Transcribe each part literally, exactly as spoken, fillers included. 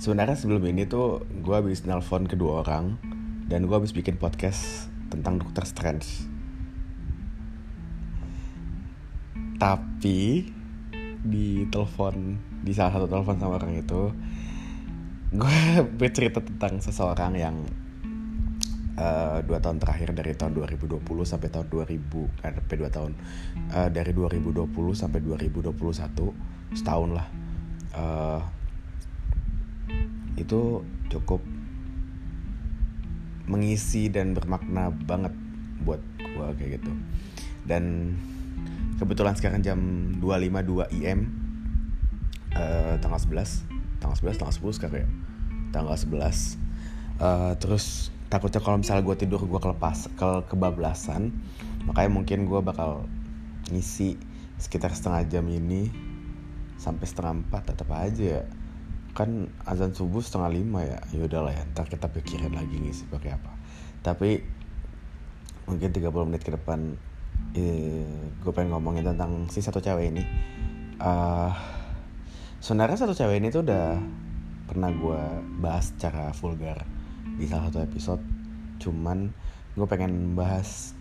Sebenarnya sebelum ini tuh gue habis nelpon kedua orang dan gue habis bikin podcast tentang Doctor Strange. Tapi di telepon, di salah satu telepon sama orang itu, gue bercerita tentang seseorang yang uh, dua tahun terakhir, dari tahun dua ribu dua puluh sampai tahun dua ribu, eh, sampai dua tahun uh, dari dua ribu dua puluh sampai dua ribu dua puluh satu, setahun lah. Uh, itu cukup mengisi dan bermakna banget buat gue kayak gitu. Dan kebetulan sekarang jam dua lewat lima puluh dua I M, uh, tanggal sebelas tanggal sebelas tanggal sepuluh sekarang ya, tanggal sebelas. Uh, terus takutnya kalau misalnya gue tidur gue kelepas ke- kebablasan, makanya mungkin gue bakal ngisi sekitar setengah jam ini sampai setengah empat. Tetap aja ya, kan azan subuh setengah lima ya. Yaudahlah ya, ntar kita pikirin lagi ngisi pakai apa. Tapi mungkin tiga puluh menit ke depan eh, gue pengen ngomongin tentang si satu cewek ini. uh, Sebenarnya satu cewek ini tuh udah pernah gue bahas secara vulgar di salah satu episode. Cuman gue pengen bahas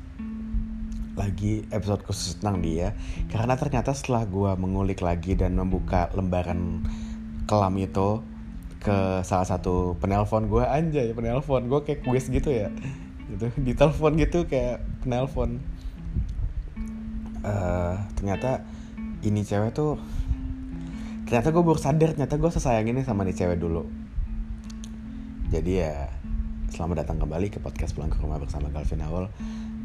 lagi episode khusus tentang dia, karena ternyata setelah gue mengulik lagi dan membuka lembaran kelam itu ke salah satu penelpon gue, anjay penelpon gue kayak kuis gitu ya, gitu ditelepon gitu kayak penelpon. Uh, ternyata ini cewek tuh, ternyata gue baru sadar ternyata gue sesayang ini sama nih cewek dulu. Jadi ya, selamat datang kembali ke podcast Pulang ke Rumah bersama Galvin Awal,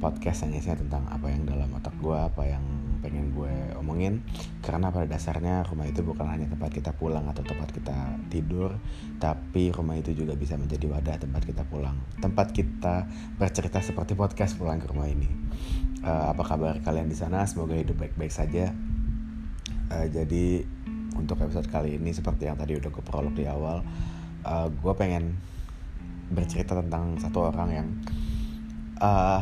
podcast yang isinya tentang apa yang dalam otak gue, apa yang pengen gue omongin. Karena pada dasarnya rumah itu bukan hanya tempat kita pulang atau tempat kita tidur, tapi rumah itu juga bisa menjadi wadah tempat kita pulang, tempat kita bercerita seperti podcast Pulang ke Rumah ini. Uh, apa kabar kalian di sana? Semoga hidup baik-baik saja. Uh, jadi untuk episode kali ini, seperti yang tadi udah gue prolog di awal, uh, gue pengen bercerita tentang satu orang yang uh,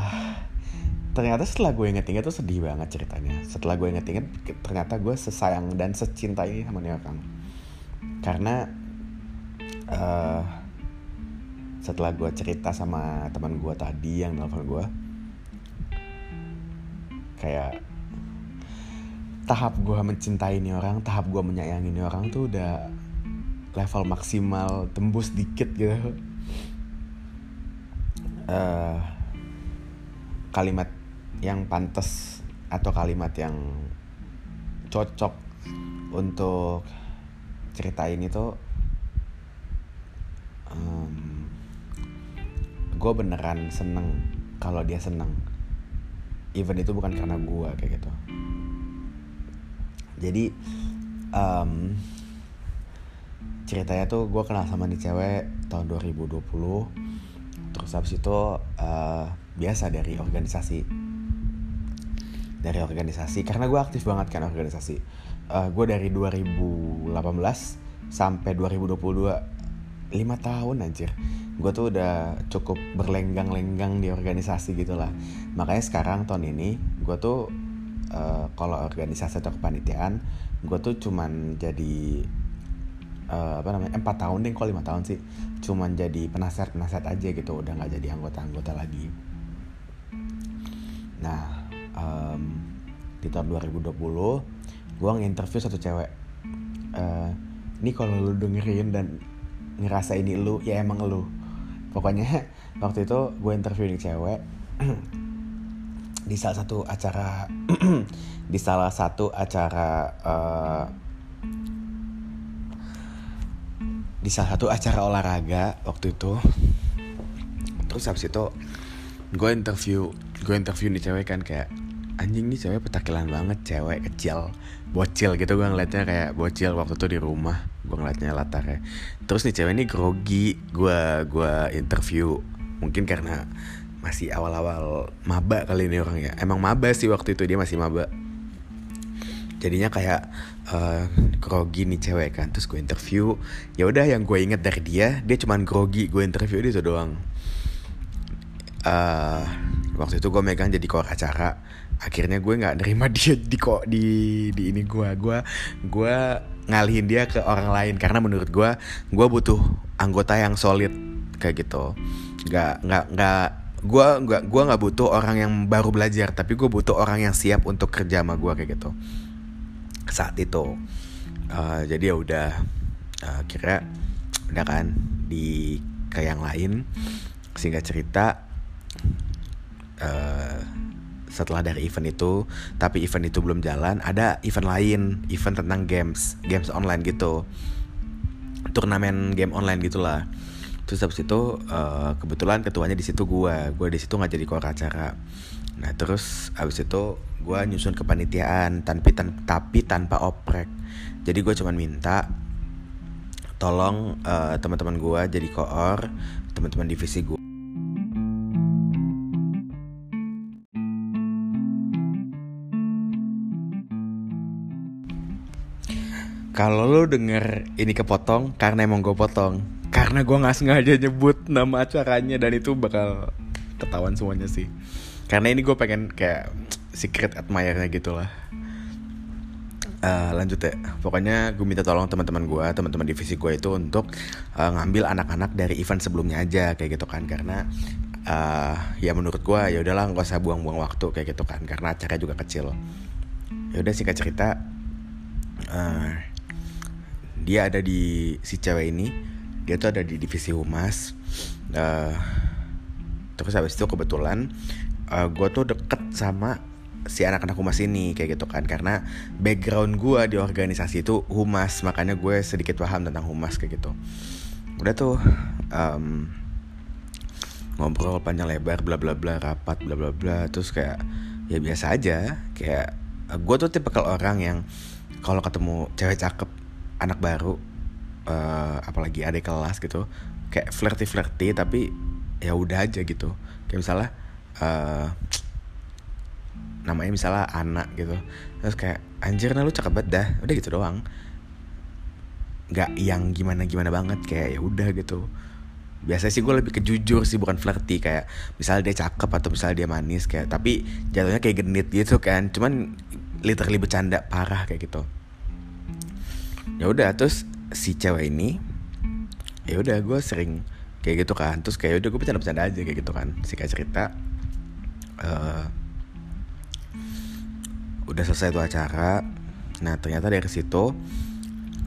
ternyata setelah gue inget-inget tuh sedih banget ceritanya. Setelah gue inget-inget ternyata gue sesayang dan secinta ini sama nih orang. Karena uh, setelah gue cerita sama teman gue tadi yang nelfon gue, kayak tahap gue mencintai ini orang, tahap gue menyayangi ini orang tuh udah level maksimal, tembus dikit gitu. Uh, kalimat yang pantas atau kalimat yang cocok untuk ceritain itu, um, gue beneran seneng kalau dia seneng, even itu bukan karena gue kayak gitu. Jadi um, ceritanya tuh gue kenal sama nih cewek tahun dua ribu dua puluh. Terus habis itu uh, biasa dari organisasi, dari organisasi karena gue aktif banget kan organisasi. Uh, gue dari dua ribu delapan belas sampai dua ribu dua puluh dua, lima tahun anjir. Gue tuh udah cukup berlenggang-lenggang di organisasi gitulah. Makanya sekarang tahun ini gue tuh uh, kalau organisasi atau kepanitiaan gue tuh cuman jadi Uh, apa namanya empat tahun deh, kalau lima tahun sih cuman jadi penasihat-penasihat aja gitu, udah nggak jadi anggota-anggota lagi. Nah um, di tahun dua ribu dua puluh gue nginterview satu cewek. Uh, ini kalau lu dengerin dan ngerasa ini lu, ya emang lu. Pokoknya waktu itu gue interview ini cewek di salah satu acara di salah satu acara uh, di salah satu acara olahraga waktu itu. Terus habis itu gue interview gue interview nih cewek kan, kayak anjing nih cewek petakilan banget, cewek kecil bocil gitu. Gue ngeliatnya kayak bocil waktu itu di rumah, gue ngeliatnya latarnya. Terus nih cewek ini grogi. Gue gue interview mungkin karena masih awal-awal maba kali ini orang ya. Emang maba sih waktu itu, dia masih maba. Jadinya kayak uh, grogi nih cewek kan. Terus gue interview. Ya udah yang gue inget dari dia, dia cuman grogi. Gue interview dia itu doang. Uh, waktu itu gue megang jadi kor acara. Akhirnya gue nggak nerima dia di kok di di ini gue. Gue gue ngalihin dia ke orang lain, karena menurut gue gue butuh anggota yang solid kayak gitu. Gak gak gak gue gak gue nggak butuh orang yang baru belajar, tapi gue butuh orang yang siap untuk kerja sama gue kayak gitu saat itu. Uh, jadi ya udah uh, kira udah kan di ke yang lain. Singkat cerita, uh, setelah dari event itu, tapi event itu belum jalan, ada event lain, event tentang games, games online gitu, turnamen game online gitulah. Terus habis itu uh, kebetulan ketuanya di situ gue, gue di situ nggak jadi keluar acara. Nah terus habis itu gue nyusun kepanitiaan, tapi tan- tapi tanpa oprek. Jadi gue cuman minta tolong uh, teman-teman gue jadi koor, teman-teman divisi gue. Kalau lo denger ini kepotong, karena emang gue potong, karena gue gak sengaja nyebut nama acaranya, dan itu bakal ketahuan semuanya sih. Karena ini gue pengen kayak secret admirer-nya gitu lah. Uh, lanjut ya, pokoknya gue minta tolong teman-teman gue, teman-teman divisi gue itu untuk uh, ngambil anak-anak dari event sebelumnya aja kayak gitu kan. Karena uh, ya menurut gue ya udahlah gak usah buang-buang waktu kayak gitu kan, karena acaranya juga kecil. Ya udah singkat cerita, Uh, dia ada di, si cewek ini dia tuh ada di divisi humas. uh, Terus habis itu kebetulan uh, gue tuh deket sama si anak-anak humas ini kayak gitu kan, karena background gue di organisasi itu humas, makanya gue sedikit paham tentang humas kayak gitu. Udah tuh um, ngobrol panjang lebar, bla bla bla, rapat bla bla bla. Terus kayak ya biasa aja, kayak uh, gue tuh tipikal orang yang kalau ketemu cewek cakep, anak baru, uh, apalagi adik kelas gitu, kayak flirty-flirty tapi ya udah aja gitu. Kayak misalnya uh, namanya misalnya anak gitu, terus kayak anjir nah lu cakep banget dah, udah gitu doang. Gak yang gimana-gimana banget, kayak ya udah gitu. Biasanya sih gue lebih ke jujur sih, bukan flirty. Kayak misalnya dia cakep atau misalnya dia manis kayak, tapi jatuhnya kayak genit gitu kan, cuman literally bercanda parah kayak gitu. Ya udah, terus si cewek ini ya udah gue sering kayak gitu kan, terus kayak udah gue bercanda-bercanda aja kayak gitu kan. Singkat cerita uh, udah selesai tuh acara. Nah ternyata dari situ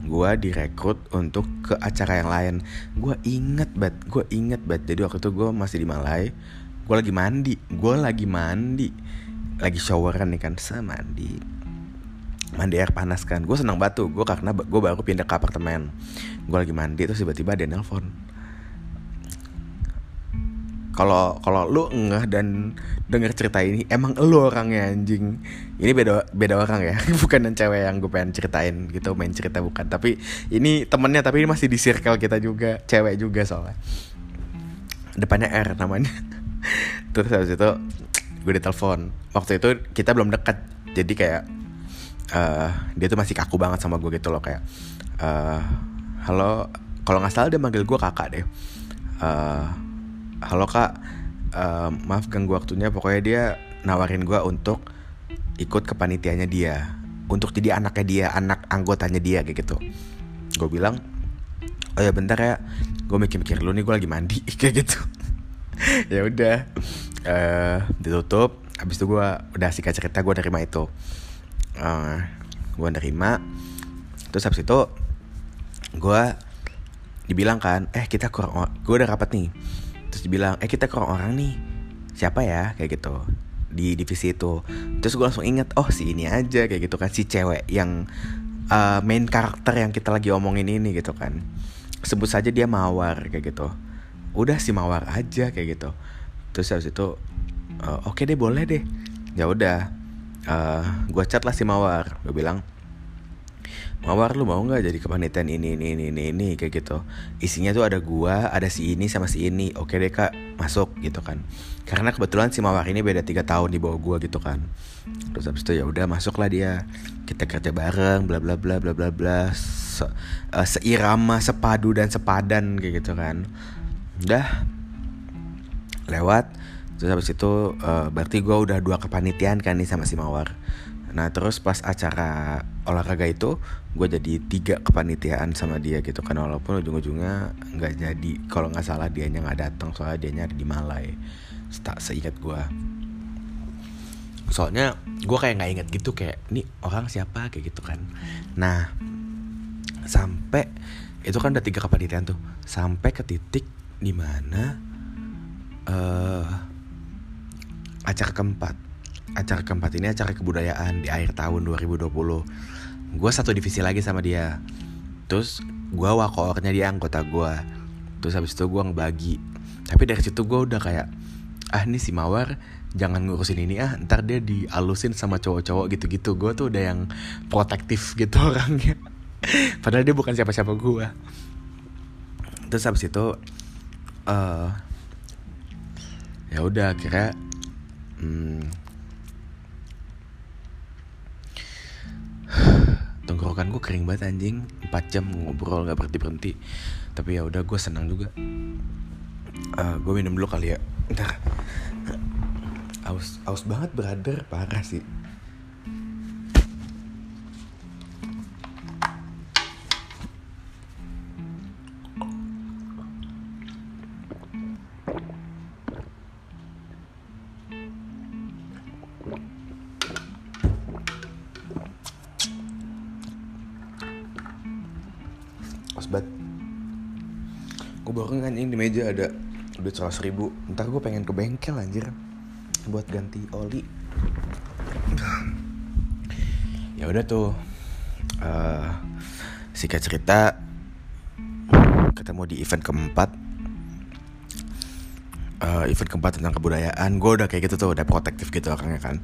gue direkrut untuk ke acara yang lain. Gue inget banget, gue inget banget. Jadi waktu itu gue masih di Malai, gue lagi mandi, gue lagi mandi, lagi showeran nih kan, sama mandi. Mandi air panas kan, gue senang banget tuh, gue karena gue baru pindah ke apartemen. Gue lagi mandi terus tiba-tiba ada nelpon. Kalau kalau lu ngeh dan denger cerita ini, emang lu orangnya anjing. Ini beda beda orang ya, bukan yang cewek yang gue pengen ceritain gitu, main cerita bukan. Tapi ini temennya, tapi ini masih di circle kita juga, cewek juga soalnya. Depannya R namanya. Terus habis itu gue ditelepon. Waktu itu kita belum dekat, jadi kayak Uh, dia tuh masih kaku banget sama gue gitu loh, kayak uh, halo, kalau nggak salah dia manggil gue kakak deh. Uh, halo kak, uh, maaf ganggu waktunya. Pokoknya dia nawarin gue untuk ikut kepanitiaannya dia, untuk jadi anaknya dia, anak anggotanya dia kayak gitu. Gue bilang, oh ya bentar ya, gue mikir-mikir dulu nih, gue lagi mandi kayak gitu. Ya udah, uh, ditutup. Abis itu gue udah singkat cerita gue nerima itu. Uh, gue nerima. Terus habis itu gue dibilang kan, Eh kita kurang or- gue udah rapat nih. Terus dibilang Eh kita kurang orang nih, siapa ya kayak gitu di divisi itu. Terus gue langsung inget, oh si ini aja kayak gitu kan, si cewek yang uh, main karakter yang kita lagi omongin ini gitu kan. Sebut saja dia Mawar kayak gitu. Udah si Mawar aja kayak gitu. Terus habis itu uh, Oke okay deh boleh deh. Ya udah, Uh, gue chat lah si Mawar. Gue bilang, Mawar lu mau gak jadi kepanitiaan ini, ini, ini, ini, ini kayak gitu. Isinya tuh ada gue, ada si ini sama si ini. Oke deh kak, masuk gitu kan. Karena kebetulan si Mawar ini beda tiga tahun di bawah gue gitu kan. Terus abis itu yaudah masuklah dia, kita kerja bareng, bla bla bla bla bla bla, Se, uh, seirama, sepadu dan sepadan kayak gitu kan. Udah lewat. Terus habis itu uh, berarti gue udah dua kepanitiaan kan nih sama si Mawar. Nah terus pas acara olahraga itu gue jadi tiga kepanitiaan sama dia gitu kan, walaupun ujung-ujungnya nggak jadi, kalau nggak salah dianya nggak datang soalnya dianya ada di Malai, tak seingat gue. Soalnya gue kayak nggak inget gitu, kayak ini orang siapa kayak gitu kan. Nah sampai itu kan udah tiga kepanitiaan tuh, sampai ke titik dimana uh, acara keempat. Acara keempat ini acara kebudayaan di akhir tahun dua ribu dua puluh. Gue satu divisi lagi sama dia. Terus gue wakornya dia anggota gue. Terus habis itu gue ngebagi. Tapi dari situ gue udah kayak, ah nih si Mawar jangan ngurusin ini ah, ntar dia dialusin sama cowok-cowok gitu-gitu. Gue tuh udah yang protektif gitu orangnya. Padahal dia bukan siapa-siapa gue. Terus habis itu uh, ya udah akhirnya hmm, tenggorokan gue kering banget anjing, empat jam ngobrol gak berhenti-berhenti. Tapi ya udah gue senang juga. uh, Gue minum dulu kali ya. Bentar. Aus, aus banget brother, parah sih. Gue baru anjing di meja ada udah seratus ribu. Ntar gue pengen ke bengkel anjir buat ganti oli. Ya udah tuh, uh, singkat cerita ketemu di event keempat. uh, Event keempat tentang kebudayaan. Gue udah kayak gitu tuh, udah protektif gitu orangnya kan.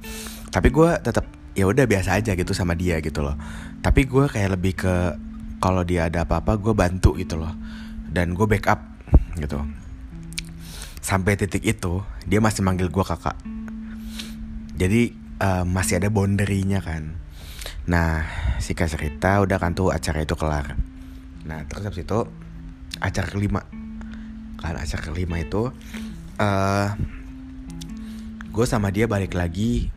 Tapi gue tetap ya udah biasa aja gitu sama dia gitu loh. Tapi gue kayak lebih ke kalau dia ada apa-apa gue bantu gitu loh, dan gue backup gitu. Sampai titik itu dia masih manggil gue kakak. Jadi uh, masih ada boundary-nya kan. Nah singkat cerita udah kan tuh acara itu kelar. Nah terus habis itu acara kelima kan, acara kelima itu uh, gue sama dia balik lagi.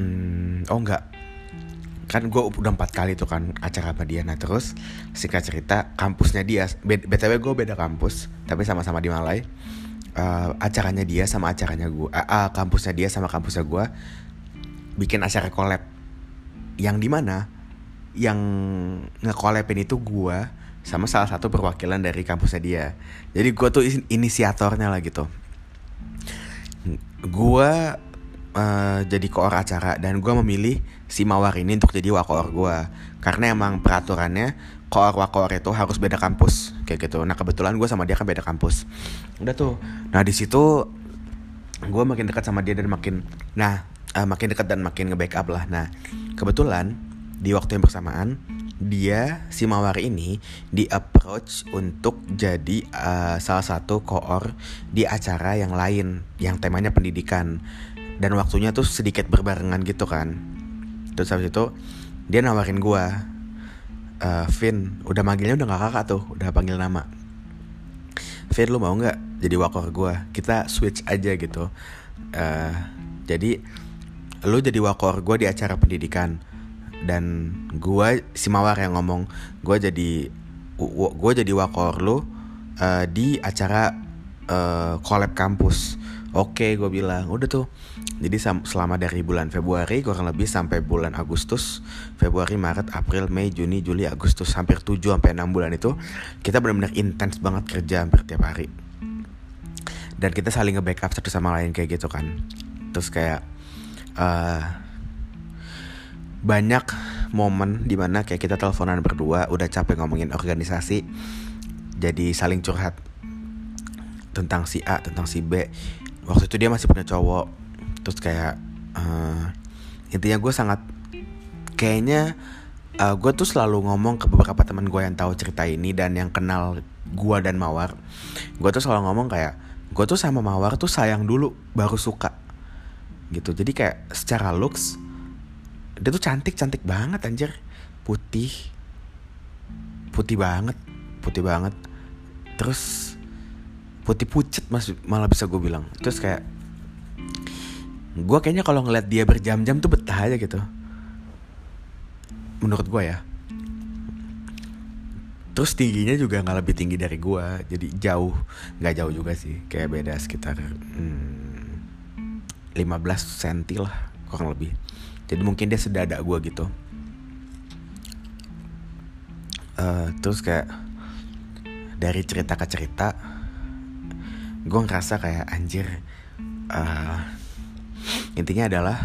hmm, Oh enggak, kan gue udah empat kali tuh kan acara sama dia. Nah terus singkat cerita kampusnya dia, B T W gue beda kampus tapi sama-sama di Malai. uh, Acaranya dia sama acaranya gue, uh, uh, kampusnya dia sama kampusnya gue bikin acara collab. Yang dimana yang nge-collabin itu gue sama salah satu perwakilan dari kampusnya dia. Jadi gue tuh inisiatornya lah gitu. Gue Uh, jadi koor acara dan gue memilih si Mawar ini untuk jadi wakoor gue, karena emang peraturannya koor wakoor itu harus beda kampus kayak gitu. Nah kebetulan gue sama dia kan beda kampus. Udah tuh. Nah di situ gue makin dekat sama dia dan makin, nah uh, makin dekat dan makin nge-backup lah. Nah kebetulan di waktu yang bersamaan dia si Mawar ini di approach untuk jadi uh, salah satu koor di acara yang lain yang temanya pendidikan. Dan waktunya tuh sedikit berbarengan gitu kan. Terus habis itu dia nawarin gue, uh, Vin, udah manggilnya udah gak kakak tuh, udah panggil nama. Vin lu mau gak jadi wakor gue? Kita switch aja gitu. uh, Jadi lu jadi wakor gue di acara pendidikan, dan gue si Mawar yang ngomong, gue jadi gue jadi wakor lu uh, di acara uh, collab kampus. Oke, gue bilang udah tuh. Jadi selama dari bulan Februari kurang lebih sampai bulan Agustus, Februari, Maret, April, Mei, Juni, Juli, Agustus, hampir tujuh sampai enam bulan itu kita benar-benar intens banget kerja hampir tiap hari. Dan kita saling nge-backup satu sama lain kayak gitu kan. Terus kayak uh, banyak momen dimana kayak kita teleponan berdua, udah capek ngomongin organisasi, jadi saling curhat tentang si A, tentang si B. Waktu itu dia masih punya cowok. Terus kayak uh, intinya gue sangat, kayaknya uh, gue tuh selalu ngomong ke beberapa teman gue yang tahu cerita ini dan yang kenal gue dan Mawar. Gue tuh selalu ngomong kayak gue tuh sama Mawar tuh sayang dulu baru suka gitu. Jadi kayak secara looks dia tuh cantik-cantik banget anjir. Putih Putih banget Putih banget Terus putih pucet mas, malah bisa gue bilang. Terus kayak gue kayaknya kalau ngeliat dia berjam-jam tuh betah aja gitu. menurut gue ya. Terus tingginya juga nggak lebih tinggi dari gue, jadi jauh, nggak jauh juga sih, kayak beda sekitar hmm, lima belas sentimeter lah kurang lebih. Jadi mungkin dia sedada gue gitu. Uh, terus kayak dari cerita ke cerita, gue ngerasa kayak anjir. Uh, intinya adalah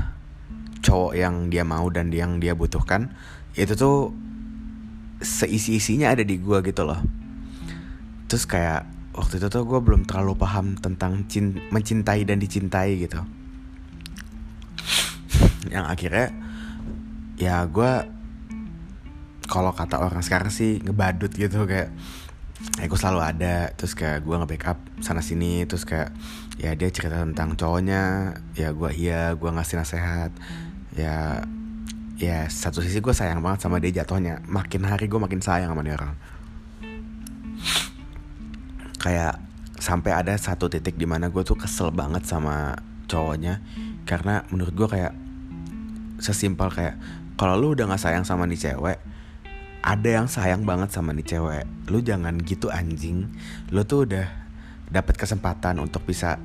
cowok yang dia mau dan yang dia butuhkan itu tuh seisi-isinya ada di gue gitu loh. Terus kayak waktu itu tuh gue belum terlalu paham tentang cint- mencintai dan dicintai gitu. Yang akhirnya ya gue, kalau kata orang sekarang sih, ngebadut gitu. Kayak ya gue selalu ada. Terus kayak gue nge-backup sana sini. Terus kayak ya dia cerita tentang cowoknya, ya gue iya, gue ngasih nasihat. Ya Ya satu sisi gue sayang banget sama dia jatuhnya. Makin hari gue makin sayang sama dia orang. Kayak sampai ada satu titik dimana gue tuh kesel banget sama cowoknya. Karena menurut gue kayak sesimpel kayak, kalau lu udah gak sayang sama nih cewek, ada yang sayang banget sama nih cewek, lu jangan gitu anjing. Lu tuh udah dapet kesempatan untuk bisa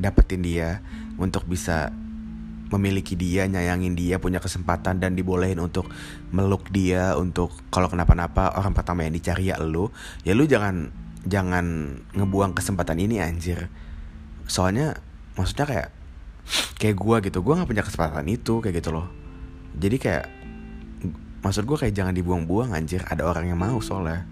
dapetin dia, untuk bisa memiliki dia, nyayangin dia, punya kesempatan dan dibolehin untuk meluk dia, untuk kalau kenapa-napa orang pertama yang dicari ya lu. Ya lu jangan jangan ngebuang kesempatan ini anjir. Soalnya maksudnya kayak kayak gua gitu, gua enggak punya kesempatan itu kayak gitu loh. Jadi kayak maksud gua kayak jangan dibuang-buang anjir, ada orang yang mau soalnya.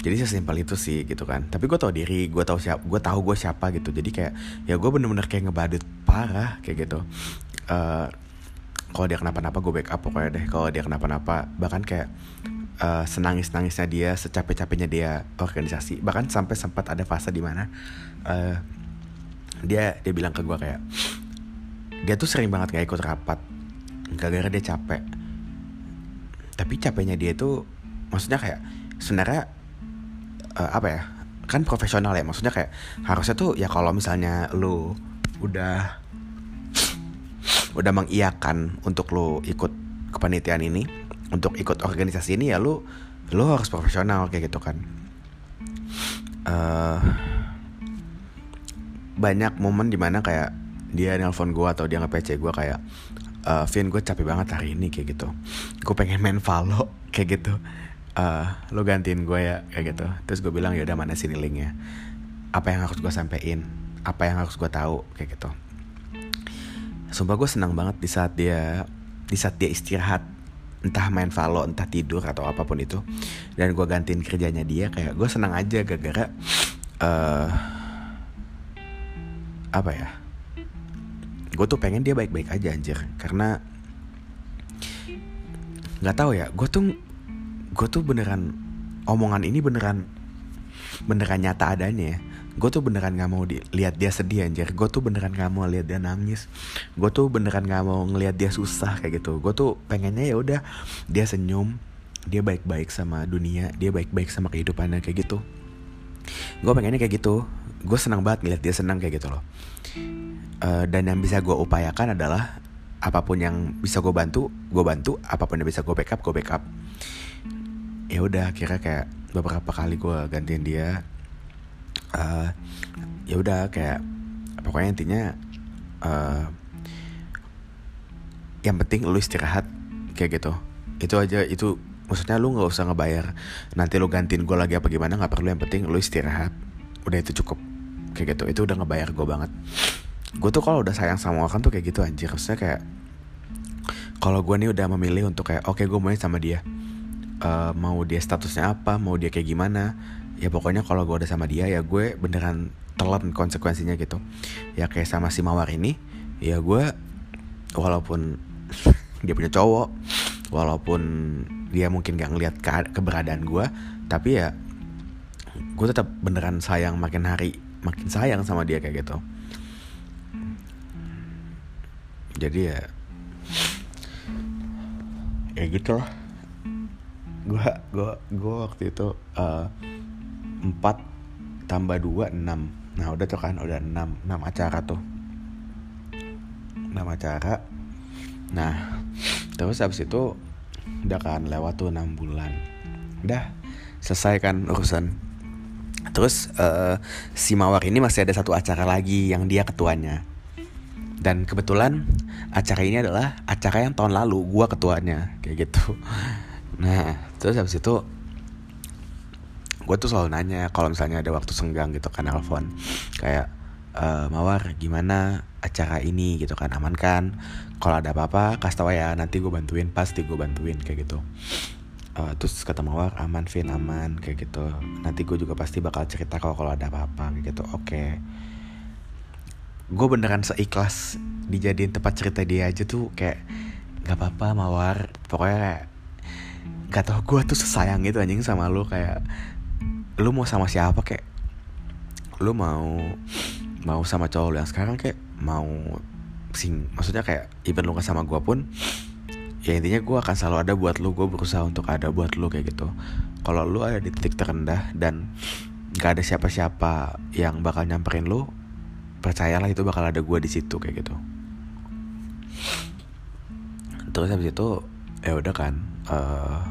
Jadi sesimpel itu sih gitu kan. Tapi gue tau diri, gue tau siapa, gue tau gue siapa gitu. Jadi kayak ya gue bener-bener kayak ngebadut parah kayak gitu. Uh, kalau dia kenapa-napa gue backup pokoknya deh. Kalau dia kenapa-napa, bahkan kayak uh, senangis-nangisnya dia, secapek-capeknya dia organisasi. Bahkan sampai sempat ada fase di mana uh, dia dia bilang ke gue kayak dia tuh sering banget gak ikut rapat, gara-gara dia capek. Tapi capeknya dia tuh maksudnya kayak sebenarnya Uh, apa ya, kan profesional ya, maksudnya kayak harusnya tuh ya kalau misalnya lu udah udah mengiyakan untuk lu ikut kepanitiaan ini, untuk ikut organisasi ini, ya lu lu harus profesional kayak gitu kan. Uh, banyak momen dimana kayak dia nelpon gue atau dia nge-P C gue kayak uh, Vin, gue capek banget hari ini kayak gitu, gue pengen main Valo kayak gitu. Uh, lo gantiin gue ya kayak gitu. Terus gue bilang yaudah mana sini linknya, apa yang harus gue sampein, apa yang harus gue tahu kayak gitu. Sumpah gue senang banget di saat dia di saat dia istirahat, entah main Valo, entah tidur atau apapun itu, dan gue gantiin kerjanya dia. Kayak gue senang aja gara-gara uh, apa ya, gue tuh pengen dia baik-baik aja anjir. Karena nggak tahu ya, gue tuh gue tuh beneran omongan ini beneran beneran nyata adanya ya. Gue tuh beneran nggak mau di, lihat dia sedih anjir. Gue tuh beneran nggak mau lihat dia nangis. Gue tuh beneran nggak mau ngelihat dia susah kayak gitu. Gue tuh pengennya ya udah dia senyum, dia baik-baik sama dunia, dia baik-baik sama kehidupannya kayak gitu. Gue pengennya kayak gitu. Gue senang banget ngelihat dia senang kayak gitu loh. Uh, dan yang bisa gue upayakan adalah apapun yang bisa gue bantu, gue bantu. Apapun yang bisa gue backup, gue backup. Ya udah, akhirnya kayak beberapa kali gue gantiin dia. Uh, ya udah kayak pokoknya intinya uh, yang penting lu istirahat kayak gitu. Itu aja, itu maksudnya lu nggak usah ngebayar nanti lu gantiin gue lagi apa gimana, nggak perlu. Yang penting lu istirahat, udah itu cukup kayak gitu. Itu udah ngebayar gue banget. Gue tuh kalau udah sayang sama orang tuh kayak gitu anjir. Maksudnya kayak kalau gue nih udah memilih untuk kayak oke okay, gue mau sama dia. Uh, mau dia statusnya apa, mau dia kayak gimana, ya pokoknya kalau gue udah sama dia ya gue beneran telan konsekuensinya gitu. Ya kayak sama si Mawar ini, ya gue walaupun dia punya cowok, walaupun dia mungkin gak ngeliat ke- keberadaan gue, tapi ya gue tetap beneran sayang, makin hari makin sayang sama dia kayak gitu. Jadi ya ya gitu lah. Gue gue gue waktu itu empat uh, tambah dua enam. Nah udah tuh kan, udah enam enam acara tuh, enam acara. Nah Terus abis itu udah kan lewat tuh enam bulan, udah selesai kan urusan. Terus uh, si Mawar ini masih ada satu acara lagi yang dia ketuanya. Dan kebetulan acara ini adalah acara yang tahun lalu gue ketuanya, kayak gitu. Nah terus abis itu gue tuh selalu nanya kalau misalnya ada waktu senggang gitu kan, nelfon kayak, Uh, Mawar gimana acara ini gitu kan, aman kan, kalau ada apa-apa kasih tau ya, nanti gue bantuin, pasti gue bantuin kayak gitu. uh, Terus kata Mawar, aman Vin, aman kayak gitu, nanti gue juga pasti bakal cerita kalau kalau ada apa-apa kayak gitu. Oke okay. Gue beneran seikhlas dijadiin tempat cerita dia aja tuh, kayak gak apa-apa Mawar, pokoknya kayak gak tau gue tuh sesayang gitu anjing sama lu, kayak lu mau sama siapa, kayak lu mau mau sama cowok lu yang sekarang, kayak mau sing, maksudnya kayak even lu gak sama gue pun, ya intinya gue akan selalu ada buat lu, gue berusaha untuk ada buat lu kayak gitu. Kalau lu ada di titik terendah dan gak ada siapa-siapa yang bakal nyamperin lu, percayalah itu bakal ada gue di situ kayak gitu. Terus habis itu ya udah kan, uh,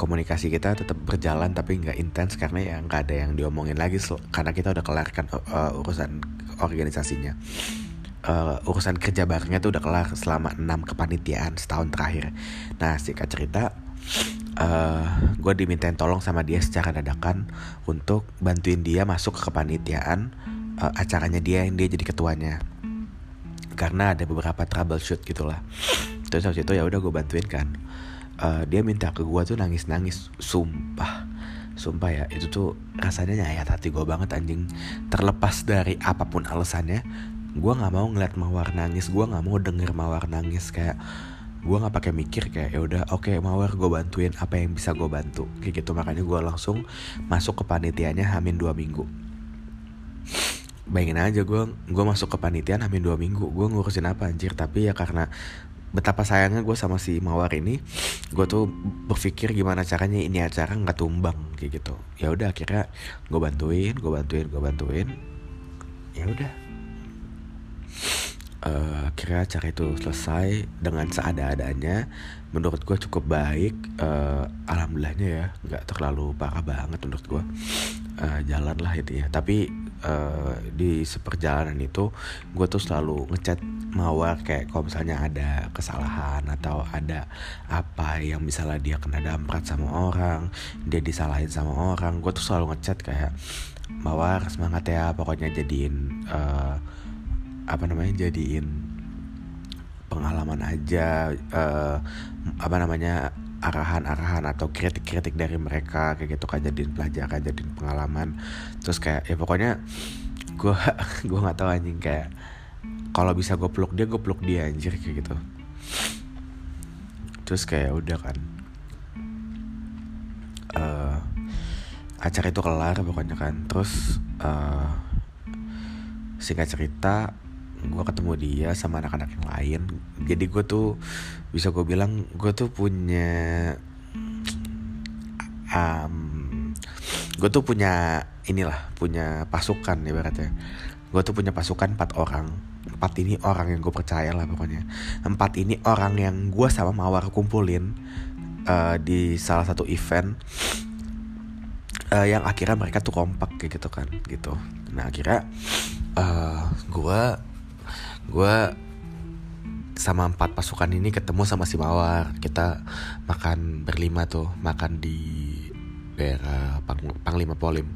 komunikasi kita tetap berjalan tapi nggak intens karena ya nggak ada yang diomongin lagi sel- karena kita udah kelar kan uh, urusan organisasinya, uh, urusan kerja barengnya tuh udah kelar selama enam kepanitiaan setahun terakhir. Nah singkat cerita, uh, gue dimintain tolong sama dia secara dadakan untuk bantuin dia masuk ke kepanitiaan uh, acaranya dia yang dia jadi ketuanya, karena ada beberapa troubleshoot gitulah. Terus habis itu ya udah gue bantuin kan. Uh, dia minta ke gue tuh nangis-nangis, sumpah, sumpah ya, itu tuh rasanya nyayat hati gue banget anjing. Terlepas dari apapun alasannya, gue nggak mau ngeliat Mawar nangis, gue nggak mau denger Mawar nangis, kayak gue nggak pakai mikir, kayak ya udah oke okay, Mawar gue bantuin apa yang bisa gue bantu kayak gitu. Makanya gue langsung masuk ke panitianya hamin dua minggu. Bayangin aja gue gue masuk ke panitian hamin dua minggu, gue ngurusin apa anjir. Tapi ya karena betapa sayangnya gue sama si Mawar ini, gue tuh berpikir gimana caranya ini acara nggak tumbang kayak gitu. Ya udah akhirnya gue bantuin, gue bantuin, gue bantuin. Ya udah. Uh, akhirnya acara itu selesai dengan seada-adanya. Menurut gue cukup baik. Uh, alhamdulillahnya ya, nggak terlalu parah banget menurut gue. Uh, jalan lah itu ya. Tapi Uh, di seperjalanan itu gue tuh selalu ngechat Mawar kayak kalau misalnya ada kesalahan atau ada apa yang misalnya dia kena damprat sama orang, dia disalahin sama orang, gue tuh selalu ngechat kayak, Mawar semangat ya, pokoknya jadiin uh, apa namanya jadiin pengalaman aja, uh, apa namanya arahan-arahan atau kritik-kritik dari mereka kayak gitu kan, jadiin pelajaran, jadiin pengalaman. Terus kayak ya pokoknya gue gue nggak tahu anjing, kayak kalau bisa gue peluk dia, gue peluk dia anjir kayak gitu. Terus kayak udah kan, uh, acara itu kelar pokoknya kan. Terus uh, singkat cerita, gue ketemu dia sama anak-anak yang lain. Jadi gue tuh bisa gue bilang gue tuh punya um, gue tuh punya inilah, punya pasukan ibaratnya. Gue tuh punya pasukan empat orang. Empat ini orang yang gue percaya lah pokoknya. Empat ini orang yang gue sama Mawar kumpulin uh, di salah satu event uh, yang akhirnya mereka tuh kompak kayak gitu kan gitu. Nah akhirnya uh, gue Gue sama empat pasukan ini ketemu sama si Mawar. Kita makan berlima tuh, makan di daerah Panglima Polim.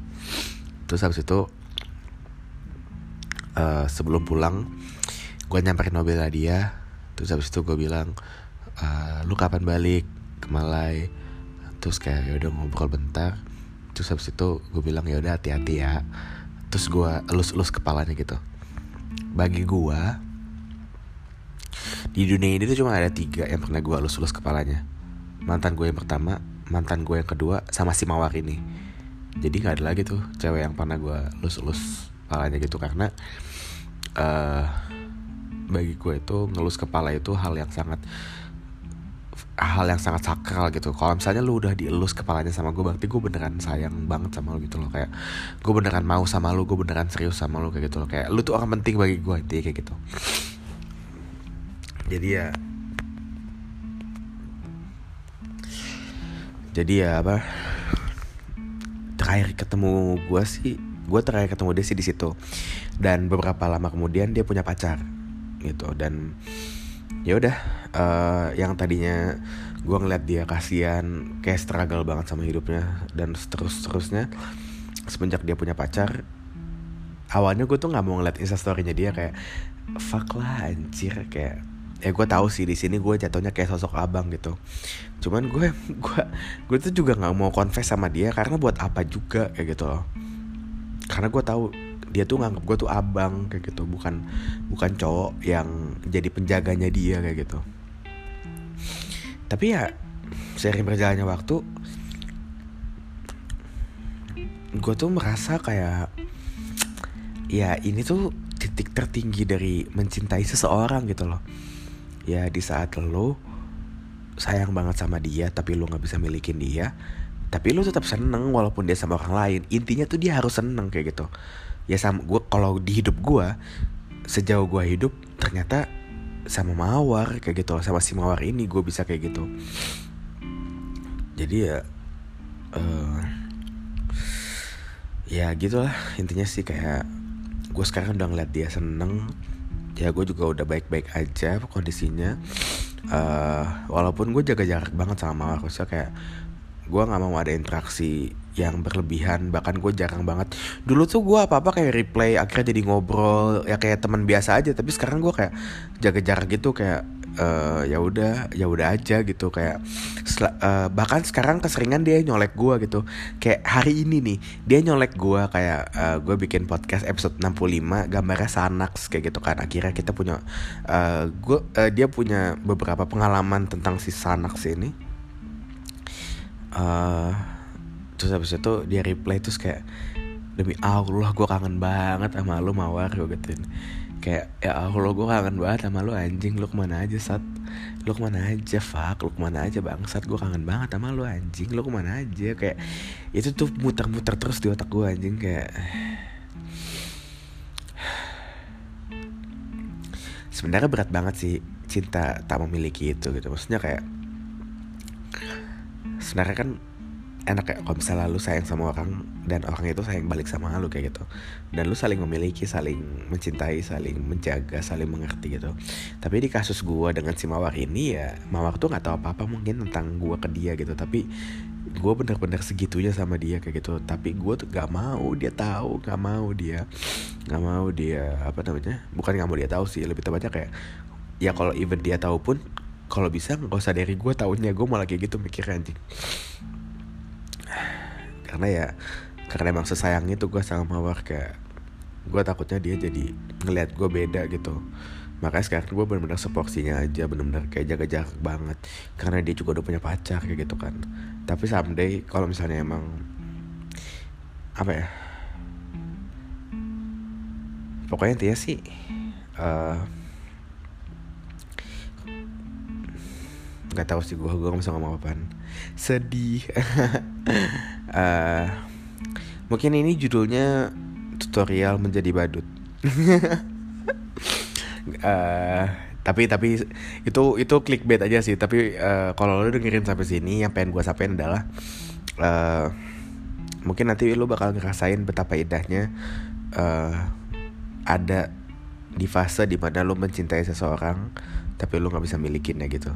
Terus habis itu uh, sebelum pulang gue nyamperin mobilnya dia. Terus habis itu gue bilang, uh, lu kapan balik ke Malai? Terus kayak yaudah ngobrol bentar. Terus habis itu gue bilang yaudah hati-hati ya. Terus gue elus-elus kepalanya gitu. Bagi gue, di dunia ini tuh cuma ada tiga yang pernah gue elus-elus kepalanya. Mantan gue yang pertama, mantan gue yang kedua, sama si Mawar ini. Jadi gak ada lagi tuh cewek yang pernah gue elus-elus kepalanya gitu. Karena uh, bagi gue itu ngelus kepala itu hal yang sangat Hal yang sangat sakral gitu. Kalau misalnya lu udah dielus kepalanya sama gue, berarti gue beneran sayang banget sama lu gitu loh. Kayak gue beneran mau sama lu, gue beneran serius sama lu kayak gitu loh. Kayak lu tuh orang penting bagi gue, intinya kayak gitu. Jadi ya Jadi ya apa, terakhir ketemu gue sih, gue terakhir ketemu dia sih di situ. Dan beberapa lama kemudian dia punya pacar gitu. Dan ya udah, uh, yang tadinya gue ngeliat dia kasihan, kayak struggle banget sama hidupnya dan seterus-terusnya, semenjak dia punya pacar, awalnya gue tuh nggak mau ngeliat instastorynya dia, kayak fuck lah anjir, kayak ya gue tahu sih di sini gue jatuhnya kayak sosok abang gitu. Cuman gue gue gue tuh juga nggak mau confess sama dia karena buat apa juga kayak gitu loh. Karena gue tahu dia tuh nganggap gue tuh abang kayak gitu, bukan bukan cowok yang jadi penjaganya dia kayak gitu. Tapi ya seiring berjalannya waktu, gue tuh merasa kayak ya ini tuh titik tertinggi dari mencintai seseorang gitu loh. Ya di saat lo sayang banget sama dia tapi lo gak bisa milikin dia, tapi lo tetap seneng walaupun dia sama orang lain. Intinya tuh dia harus seneng kayak gitu. Ya sama gue, kalau di hidup gue, sejauh gue hidup ternyata sama Mawar kayak gitu loh. Sama si Mawar ini gue bisa kayak gitu. Jadi ya uh, ya gitulah intinya sih, kayak gue sekarang udah ngeliat dia seneng, ya gue juga udah baik-baik aja kondisinya. Uh, walaupun gue jaga jarak banget sama Mawar, maksudnya kayak gue nggak mau ada interaksi yang berlebihan. Bahkan gue jarang banget. Dulu tuh gue apa-apa kayak replay, akhirnya jadi ngobrol ya kayak teman biasa aja. Tapi sekarang gue kayak jaga jarak gitu, kayak uh, ya udah, ya udah aja gitu. Kayak sel- uh, bahkan sekarang keseringan dia nyolek gue gitu. Kayak hari ini nih dia nyolek gue, kayak uh, gue bikin podcast episode enam puluh lima gambarnya Xanax kayak gitu kan. Akhirnya kita punya uh, gue uh, dia punya beberapa pengalaman tentang si Xanax ini. Uh, terus habis itu dia reply, terus kayak demi Allah gue kangen banget sama lo Mawar, gue gituin. Kayak ya Allah gue kangen banget sama lo anjing, lo kemana aja sat, lo kemana aja fuck, lo kemana aja bangsat, gue kangen banget sama lo anjing, lo kemana aja. Kayak itu tuh muter-muter terus di otak gue anjing, kayak sebenarnya berat banget sih cinta tak memiliki itu gitu. Maksudnya kayak sebenarnya kan enak ya kalau misalnya lu sayang sama orang dan orang itu sayang balik sama lu kayak gitu, dan lu saling memiliki, saling mencintai, saling menjaga, saling mengerti gitu. Tapi di kasus gue dengan si Mawar ini, ya Mawar tuh gak tahu apa-apa mungkin tentang gue ke dia gitu, tapi gue bener-bener segitunya sama dia kayak gitu. Tapi gue tuh gak mau dia tahu, gak mau dia gak mau dia apa namanya, bukan gak mau dia tahu sih, lebih tepatnya kayak ya kalau even dia tahu pun kalau bisa gak usah dari gue taunya. Gue malah kayak gitu mikirnya anjing. Karena ya, karena emang sesayang itu gue sama Mawar, kayak gue takutnya dia jadi ngeliat gue beda gitu. Makanya sekarang gue bener-bener seporsinya aja, bener-bener kayak jaga jarak banget. Karena dia juga udah punya pacar kayak gitu kan. Tapi someday kalau misalnya emang apa ya, pokoknya intinya sih uh, nggak tahu sih gue gue nggak bisa ngomong apaan, sedih. uh, mungkin ini judulnya tutorial menjadi badut. uh, tapi tapi itu itu clickbait aja sih. Tapi uh, kalau lo dengerin sampai sini, yang pengen gue sampaikan adalah uh, mungkin nanti lo bakal ngerasain betapa indahnya uh, ada di fase dimana lo mencintai seseorang tapi lo nggak bisa milikinnya gitu.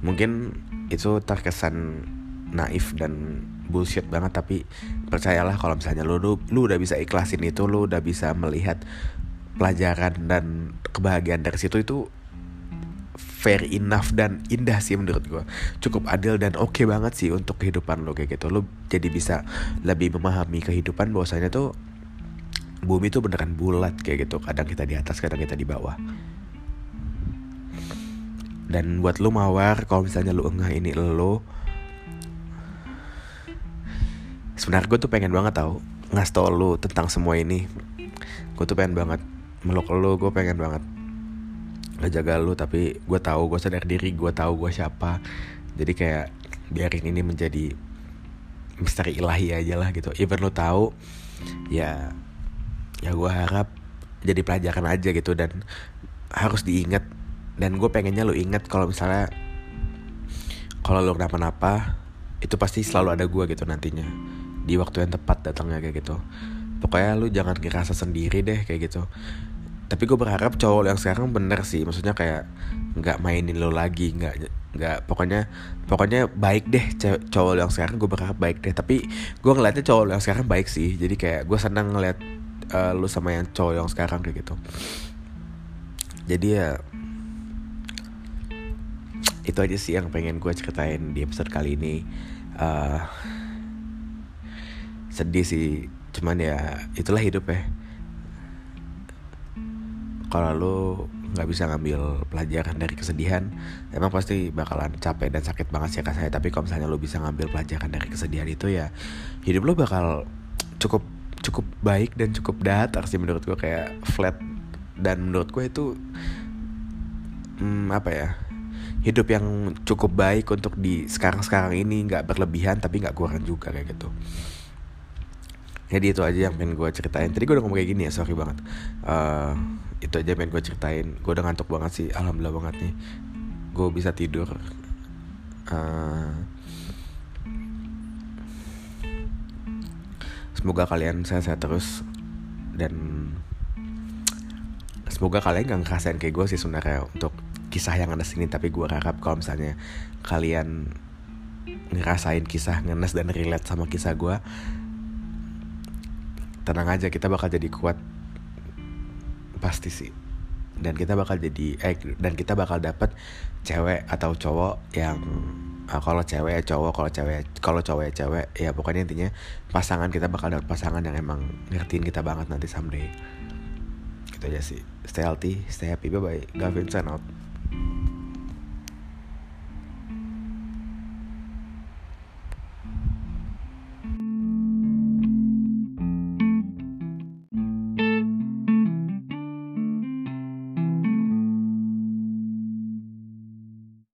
Mungkin itu terkesan naif dan bullshit banget, tapi percayalah kalau misalnya lu, lu, lu udah bisa ikhlasin itu, lu udah bisa melihat pelajaran dan kebahagiaan dari situ, itu fair enough dan indah sih menurut gue. Cukup adil dan oke okay banget sih untuk kehidupan lu kayak gitu. Lu jadi bisa lebih memahami kehidupan bahwasanya tuh bumi tuh beneran bulat kayak gitu. Kadang kita di atas, kadang kita di bawah. Dan buat lu Mawar, kalau misalnya lu enggak ini lu, sebenarnya gue tuh pengen banget tau ngasih tau lu tentang semua ini. Gue tuh pengen banget meluk lu, gue pengen banget ngejaga lu. Tapi gue tahu, gue sadar diri, gue tahu gue siapa. Jadi kayak biarin ini menjadi misteri ilahi aja lah gitu. Even lu tahu, ya ya gue harap jadi pelajaran aja gitu, dan harus diingat. Dan gue pengennya lo inget kalau misalnya kalau lo kenapa-napa, itu pasti selalu ada gue gitu nantinya, di waktu yang tepat datangnya kayak gitu. Pokoknya lu jangan ngerasa sendiri deh kayak gitu. Tapi gue berharap cowok yang sekarang bener sih, maksudnya kayak nggak mainin lo lagi, nggak nggak pokoknya pokoknya baik deh cowok yang sekarang. Gue berharap baik deh, tapi gue ngeliatnya cowok yang sekarang baik sih. Jadi kayak gue senang ngeliat uh, lo sama yang cowok yang sekarang kayak gitu. Jadi ya itu aja sih yang pengen gue ceritain di episode kali ini. Uh, sedih sih, cuman ya itulah hidup ya. Kalau lo nggak bisa ngambil pelajaran dari kesedihan, emang pasti bakalan capek dan sakit banget sih rasanya. Tapi kalau misalnya lo bisa ngambil pelajaran dari kesedihan itu, ya hidup lo bakal cukup cukup baik dan cukup datar sih menurut gue, kayak flat. Dan menurut gue itu hmm, apa ya, hidup yang cukup baik untuk di sekarang-sekarang ini, nggak berlebihan tapi nggak kurang juga kayak gitu. Jadi itu aja yang pengen gue ceritain. Tadi gue udah ngomong kayak gini ya, sorry banget. Uh, itu aja pengen gue ceritain. Gue udah ngantuk banget sih, alhamdulillah banget nih. Gue bisa tidur. Uh, semoga kalian sehat-sehat terus. Dan semoga kalian gak ngerasain kayak gue sih sebenarnya untuk kisah yang ngenes ini. Tapi gue harap kalau misalnya kalian ngerasain kisah ngenes dan relate sama kisah gue, tenang aja, kita bakal jadi kuat. Pasti sih. Dan kita bakal jadi eh, dan kita bakal dapet cewek atau cowok yang uh, kalau cewek cowok, kalau cewek kalau cowok cewek, ya pokoknya intinya pasangan, kita bakal dapet pasangan yang emang ngertiin kita banget nanti someday. Gitu aja sih. Stay healthy, stay happy, bye bye. Galvin sign out.